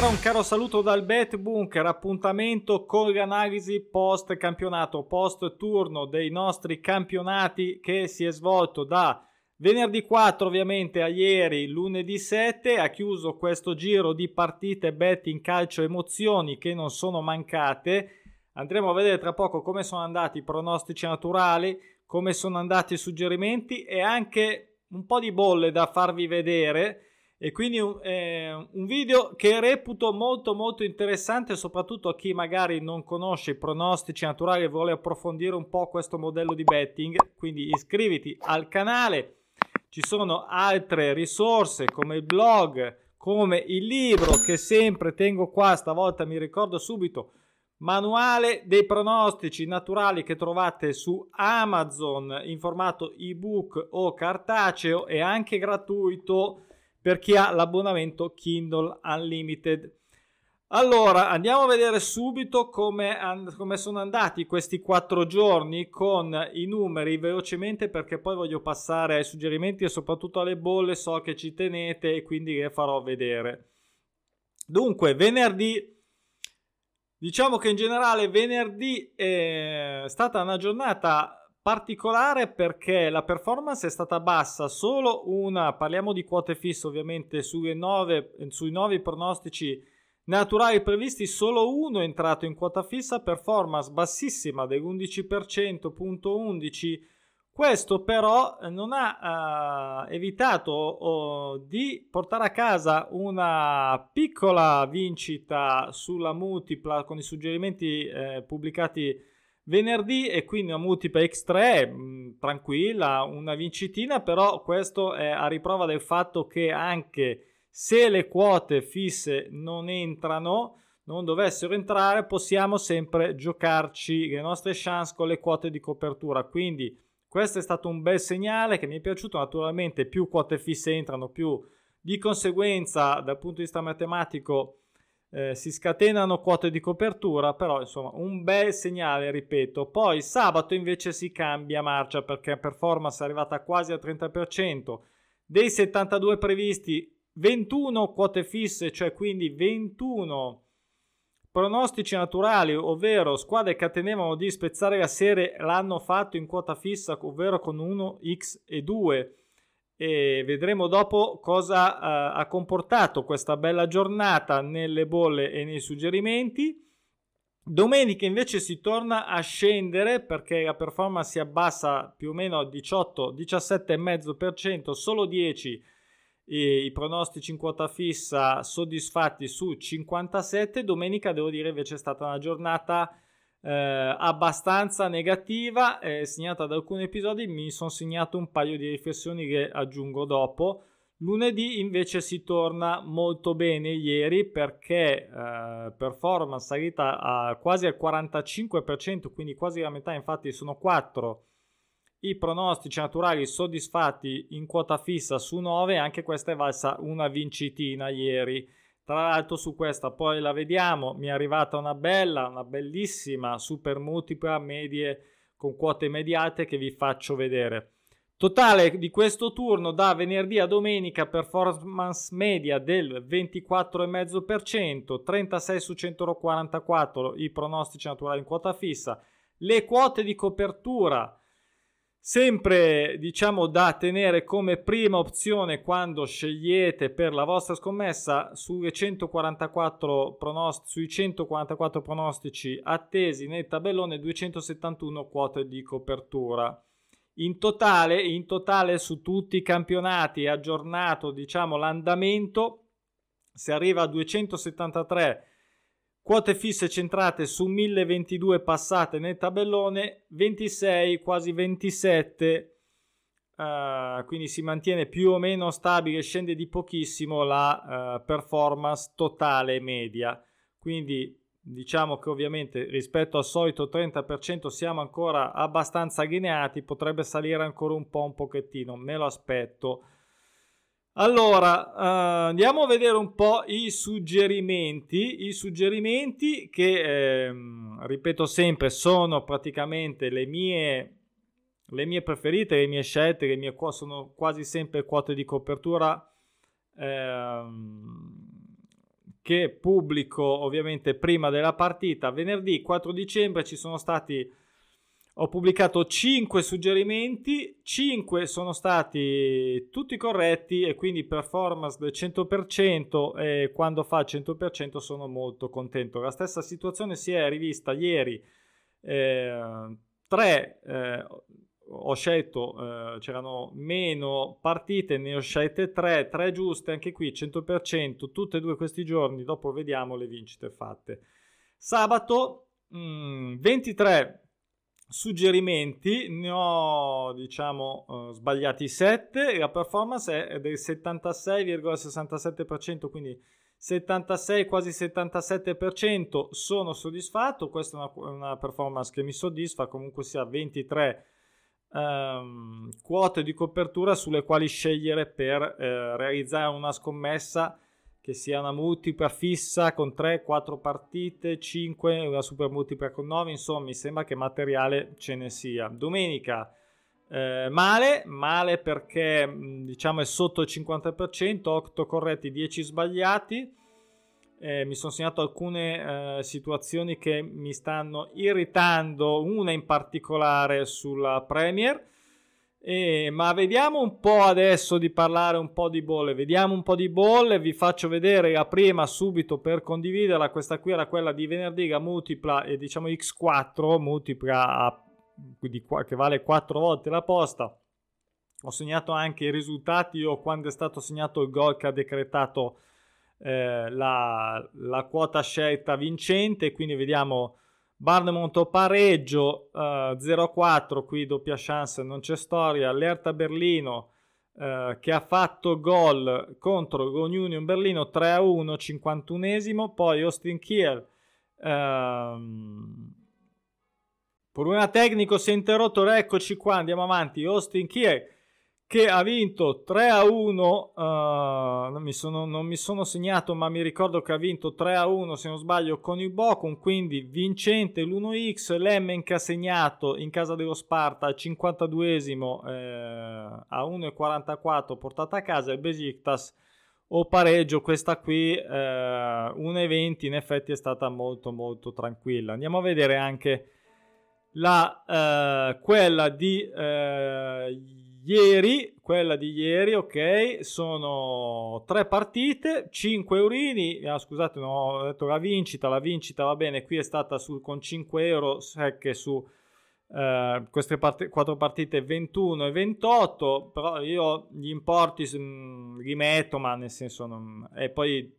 Buonasera, un caro saluto dal Bet Bunker, appuntamento con l'analisi post campionato, post turno dei nostri campionati che si è svolto da venerdì 4 ovviamente a ieri lunedì 7, ha chiuso questo giro di partite, betting, calcio, emozioni che non sono mancate. Andremo a vedere tra poco come sono andati i pronostici naturali, come sono andati i suggerimenti e anche un po' di bolle da farvi vedere. E quindi un video che reputo molto interessante, soprattutto a chi magari non conosce i pronostici naturali e vuole approfondire un po' questo modello di betting. Quindi iscriviti al canale, ci sono altre risorse come il blog, come il libro che sempre tengo qua, stavolta mi ricordo subito, manuale dei pronostici naturali che trovate su Amazon in formato ebook o cartaceo e anche gratuito per chi ha l'abbonamento Kindle Unlimited. Allora, andiamo a vedere subito come sono andati questi 4 giorni con i numeri velocemente, perché poi voglio passare ai suggerimenti e soprattutto alle bolle, so che ci tenete e quindi le farò vedere. Dunque, venerdì, diciamo che in generale venerdì è stata una giornata particolare perché la performance è stata bassa, solo una, parliamo di quote fisse ovviamente, sui 9 pronostici naturali previsti solo uno è entrato in quota fissa, performance bassissima dell'11%.11. Questo però non ha evitato di portare a casa una piccola vincita sulla multipla con i suggerimenti pubblicati venerdì, e quindi una multipla x3 tranquilla, una vincitina, però questo è a riprova del fatto che anche se le quote fisse non dovessero entrare, possiamo sempre giocarci le nostre chance con le quote di copertura. Quindi questo è stato un bel segnale che mi è piaciuto. Naturalmente più quote fisse entrano, più di conseguenza dal punto di vista matematico si scatenano quote di copertura, però insomma un bel segnale, ripeto. Poi sabato invece si cambia marcia perché la performance è arrivata quasi al 30%, dei 72 previsti 21 quote fisse, cioè quindi 21 pronostici naturali, ovvero squadre che attendevano di spezzare la serie l'hanno fatto in quota fissa, ovvero con 1x e 2, e vedremo dopo cosa ha comportato questa bella giornata nelle bolle e nei suggerimenti. Domenica invece si torna a scendere perché la performance si abbassa più o meno al 18-17,5%, solo 10 i pronostici in quota fissa soddisfatti su 57. Domenica devo dire invece è stata una giornata abbastanza negativa, segnata da alcuni episodi. Mi sono segnato un paio di riflessioni che aggiungo dopo. Lunedì invece si torna molto bene ieri perché performance salita quasi al 45%, quindi quasi la metà. Infatti sono 4 i pronostici naturali soddisfatti in quota fissa su 9, anche questa è valsa una vincitina ieri. Tra l'altro su questa poi la vediamo, mi è arrivata una bellissima super multipla medie con quote mediate che vi faccio vedere. Totale di questo turno da venerdì a domenica performance media del 24,5%, 36 su 144 i pronostici naturali in quota fissa, le quote di copertura sempre diciamo da tenere come prima opzione quando scegliete per la vostra scommessa sui 144 pronostici attesi nel tabellone, 271 quote di copertura. In totale su tutti i campionati aggiornato diciamo l'andamento, si arriva a 273 quote fisse centrate su 1022 passate nel tabellone, 26, quasi 27, quindi si mantiene più o meno stabile, scende di pochissimo la performance totale media. Quindi diciamo che ovviamente rispetto al solito 30% siamo ancora abbastanza allineati, potrebbe salire ancora un pochettino, me lo aspetto. Allora, andiamo a vedere un po' i suggerimenti che, ripeto sempre, sono praticamente le mie preferite, le mie scelte, sono quasi sempre quote di copertura che pubblico ovviamente prima della partita. Venerdì 4 dicembre ci sono stati, ho pubblicato 5 suggerimenti, 5 sono stati tutti corretti e quindi performance del 100%, e quando fa il 100% sono molto contento. La stessa situazione si è rivista ieri, 3 ho scelto, c'erano meno partite, ne ho scelte 3 giuste, anche qui 100%, tutte e 2 questi giorni, dopo vediamo le vincite fatte. Sabato 23 suggerimenti, ne ho diciamo sbagliati 7, la performance è del 76,67%, quindi 76, quasi 77%, sono soddisfatto. Questa è una performance che mi soddisfa, comunque sia 23 quote di copertura sulle quali scegliere per realizzare una scommessa che sia una multipla fissa con 3, 4 partite, 5, una super multipla con 9, insomma mi sembra che materiale ce ne sia. Domenica male perché diciamo è sotto il 50%, 8 corretti, 10 sbagliati, mi sono segnato alcune situazioni che mi stanno irritando, una in particolare sulla Premier. Ma vediamo un po' adesso di parlare un po' di bolle, vediamo un po' di bolle, vi faccio vedere la prima subito per condividerla. Questa qui era quella di venerdì, la multipla e diciamo x4 multipla che vale 4 volte la posta. Ho segnato anche i risultati o quando è stato segnato il gol che ha decretato la quota scelta vincente, quindi vediamo Bournemouth pareggio 0-4, qui doppia chance non c'è storia. L'Hertha Berlino che ha fatto gol contro Union Berlino 3-1, 51esimo. Poi Austin Kiel problema tecnico, si è interrotto, eccoci qua, andiamo avanti. Austin Kiel che ha vinto 3-1, non mi sono segnato ma mi ricordo che ha vinto 3-1 se non sbaglio con il Bochum, quindi vincente l'1x. Lemmen che ha segnato in casa dello Sparta al 52esimo a 1,44 portata a casa. Il Besiktas o pareggio, questa qui 1,20, in effetti è stata molto tranquilla. Andiamo a vedere anche quella di ieri, ok, sono 3 partite, 5 eurini, scusate non ho detto la vincita va bene, qui è stata con 5 euro secche su queste 4 partite 21 e 28, però io gli importi li metto, ma nel senso e poi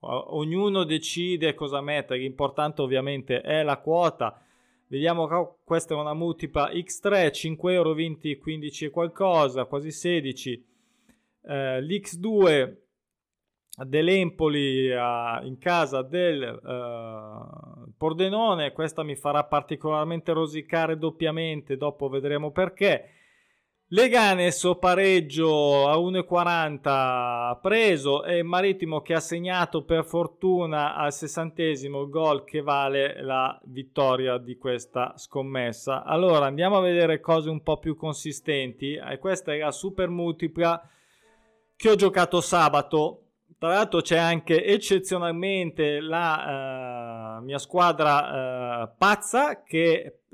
ognuno decide cosa mettere, l'importante ovviamente è la quota. Vediamo, questa è una multipla x3, 5 euro, 20, 15 e qualcosa, quasi 16. L'x2 dell'Empoli in casa del Pordenone, questa mi farà particolarmente rosicare doppiamente, dopo vedremo perché. Legane o pareggio a 1,40 preso, e Marittimo che ha segnato per fortuna al 60esimo gol che vale la vittoria di questa scommessa. Allora andiamo a vedere cose un po' più consistenti, e questa è la super multipla che ho giocato sabato. Tra l'altro c'è anche eccezionalmente la mia squadra pazza che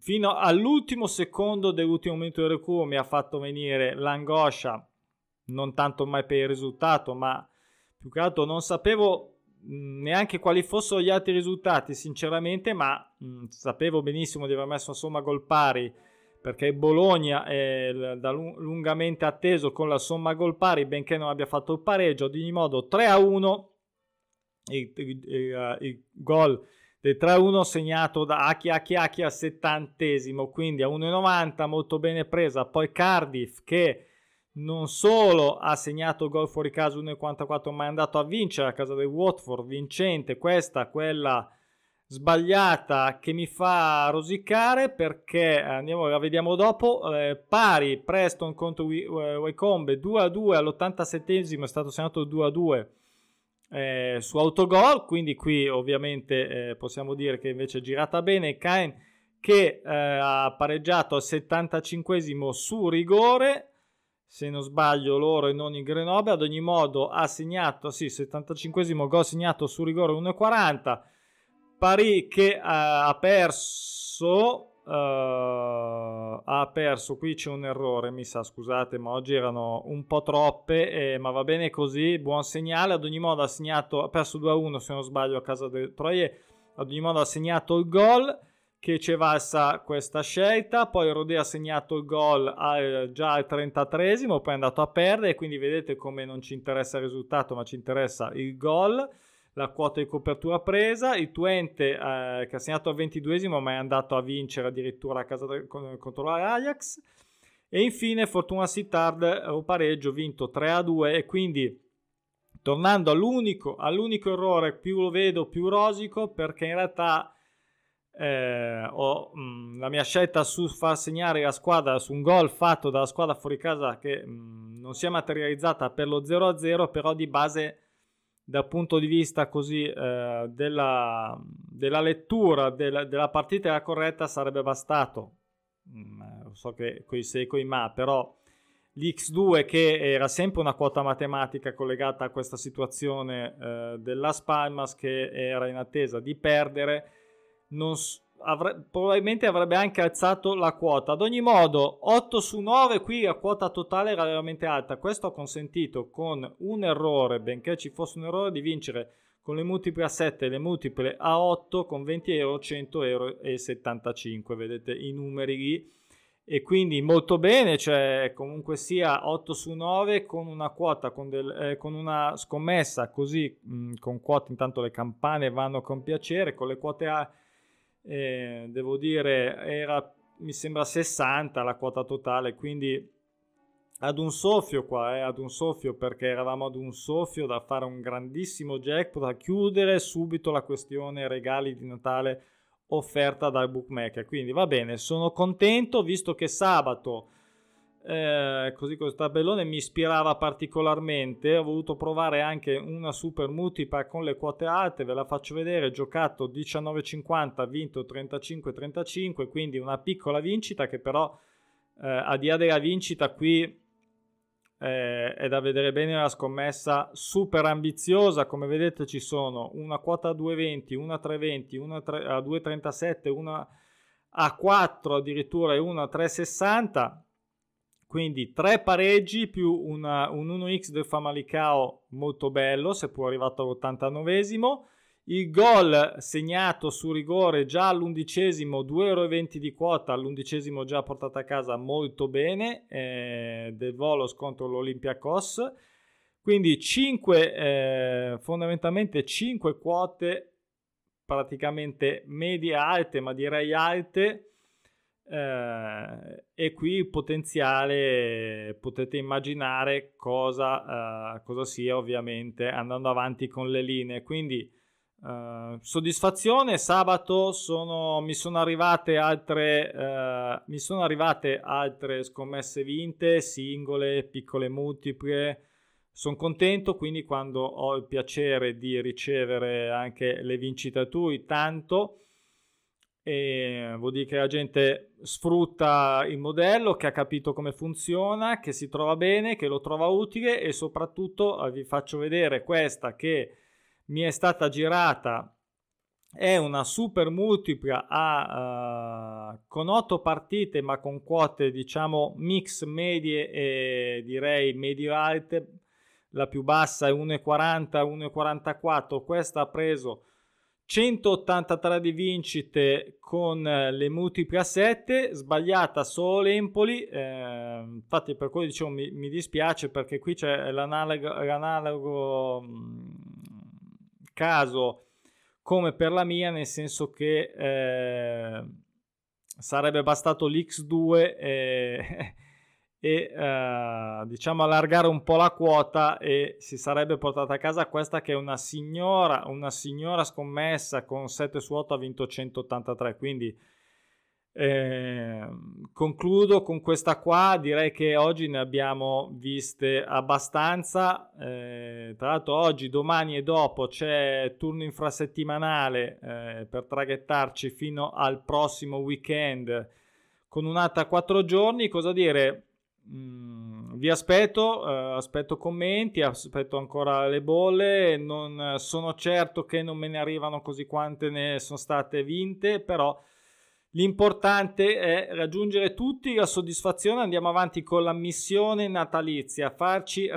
fino all'ultimo secondo dell'ultimo momento del recupero mi ha fatto venire l'angoscia, non tanto mai per il risultato ma più che altro non sapevo neanche quali fossero gli altri risultati sinceramente, ma sapevo benissimo di aver messo insomma gol pari, perché Bologna è da lungamente atteso con la somma gol pari, benché non abbia fatto il pareggio. Ad ogni modo 3-1, il gol del 3-1 segnato da Aki al 70esimo, quindi a 1,90, molto bene presa. Poi Cardiff che non solo ha segnato gol fuori casa 1,44, ma è andato a vincere a casa del Watford, vincente. Questa, quella sbagliata che mi fa rosicare, perché la vediamo dopo. Pari Preston contro Wycombe 2-2 all'87esimo, è stato segnato 2-2 su autogol, quindi qui ovviamente possiamo dire che invece è girata bene. Cain che ha pareggiato al 75esimo su rigore, se non sbaglio loro e non il Grenoble. Ad ogni modo ha segnato, sì, 75esimo gol segnato su rigore 1,40. Paris che ha perso, qui c'è un errore mi sa, scusate, ma oggi erano un po' troppe, ma va bene così, buon segnale. Ad ogni modo ha perso 2-1 se non sbaglio a casa del Troyes. Ad ogni modo ha segnato il gol che ci è valsa questa scelta. Poi Rodé ha segnato il gol già al 33esimo, poi è andato a perdere, quindi vedete come non ci interessa il risultato ma ci interessa il gol, la quota di copertura presa. Il Twente che ha segnato al 22esimo ma è andato a vincere addirittura a casa contro l'Ajax. E infine Fortuna Sittard, un pareggio vinto 3-2. E quindi tornando all'unico errore, più lo vedo più rosico, perché in realtà la mia scelta su far segnare la squadra, su un gol fatto dalla squadra fuori casa che non si è materializzata per lo 0-0, però di base dal punto di vista così della lettura della partita era corretta, sarebbe bastato. So che coi se e coi ma, però l'X2 che era sempre una quota matematica collegata a questa situazione della Spalmas che era in attesa di perdere, probabilmente avrebbe anche alzato la quota. Ad ogni modo 8 su 9, qui la quota totale era veramente alta. Questo ha consentito, con un errore, benché ci fosse un errore, di vincere con le multiple a 7 e le multiple a 8 con 20 euro, 100 euro e 75, vedete i numeri lì. E quindi molto bene, cioè comunque sia 8 su 9 con una quota, con una scommessa così, con quote, intanto le campane vanno con piacere, con le quote a devo dire era, mi sembra 60 la quota totale, quindi ad un soffio qua, ad un soffio, perché eravamo ad un soffio da fare un grandissimo jackpot, da chiudere subito la questione regali di Natale offerta dal bookmaker. Quindi va bene, sono contento, visto che sabato così questo tabellone mi ispirava particolarmente. Ho voluto provare anche una super multipla con le quote alte, ve la faccio vedere. Giocato 19,50, vinto 35,35, quindi una piccola vincita che però a dia della vincita qui è da vedere bene la scommessa, super ambiziosa. Come vedete ci sono una quota a 2,20, una a 3,20, una a 2,37, una a 4 addirittura e una a 3,60. Quindi 3 pareggi più un 1x del Famalicao molto bello, seppur arrivato all'89esimo. Il gol segnato su rigore già all'11esimo, 2,20 € di quota, all'11esimo già portata a casa molto bene, del Volos contro l'Olympiakos. Quindi 5, fondamentalmente 5 quote praticamente medie alte, ma direi alte. E qui il potenziale, potete immaginare cosa sia, ovviamente andando avanti con le linee. Quindi soddisfazione. Sabato mi sono arrivate altre scommesse vinte, singole, piccole, multiple. Sono contento, quindi quando ho il piacere di ricevere anche le vincite a tu, tanto vuol dire che la gente sfrutta il modello, che ha capito come funziona, che si trova bene, che lo trova utile. E soprattutto vi faccio vedere questa che mi è stata girata, è una super multipla con 8 partite, ma con quote diciamo mix medie e direi medio alte. La più bassa è 1,40 1,44. Questa ha preso 183 di vincite con le multiple a 7, sbagliata solo l'Empoli. Infatti per quello dicevo mi dispiace, perché qui c'è l'analogo caso come per la mia, nel senso che sarebbe bastato l'X2 e diciamo allargare un po' la quota e si sarebbe portata a casa questa, che è una signora scommessa, con 7 su 8 ha vinto 183. Quindi concludo con questa qua, direi che oggi ne abbiamo viste abbastanza. Tra l'altro oggi, domani e dopo c'è turno infrasettimanale per traghettarci fino al prossimo weekend con un'altra 4 giorni. Cosa dire? vi aspetto, aspetto commenti, aspetto ancora le bolle, non sono certo che non me ne arrivano così quante ne sono state vinte, però l'importante è raggiungere tutti la soddisfazione. Andiamo avanti con la missione natalizia, farci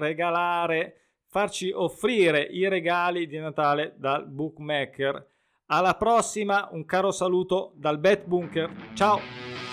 offrire i regali di Natale dal bookmaker. Alla prossima, un caro saluto dal Bet Bunker, ciao!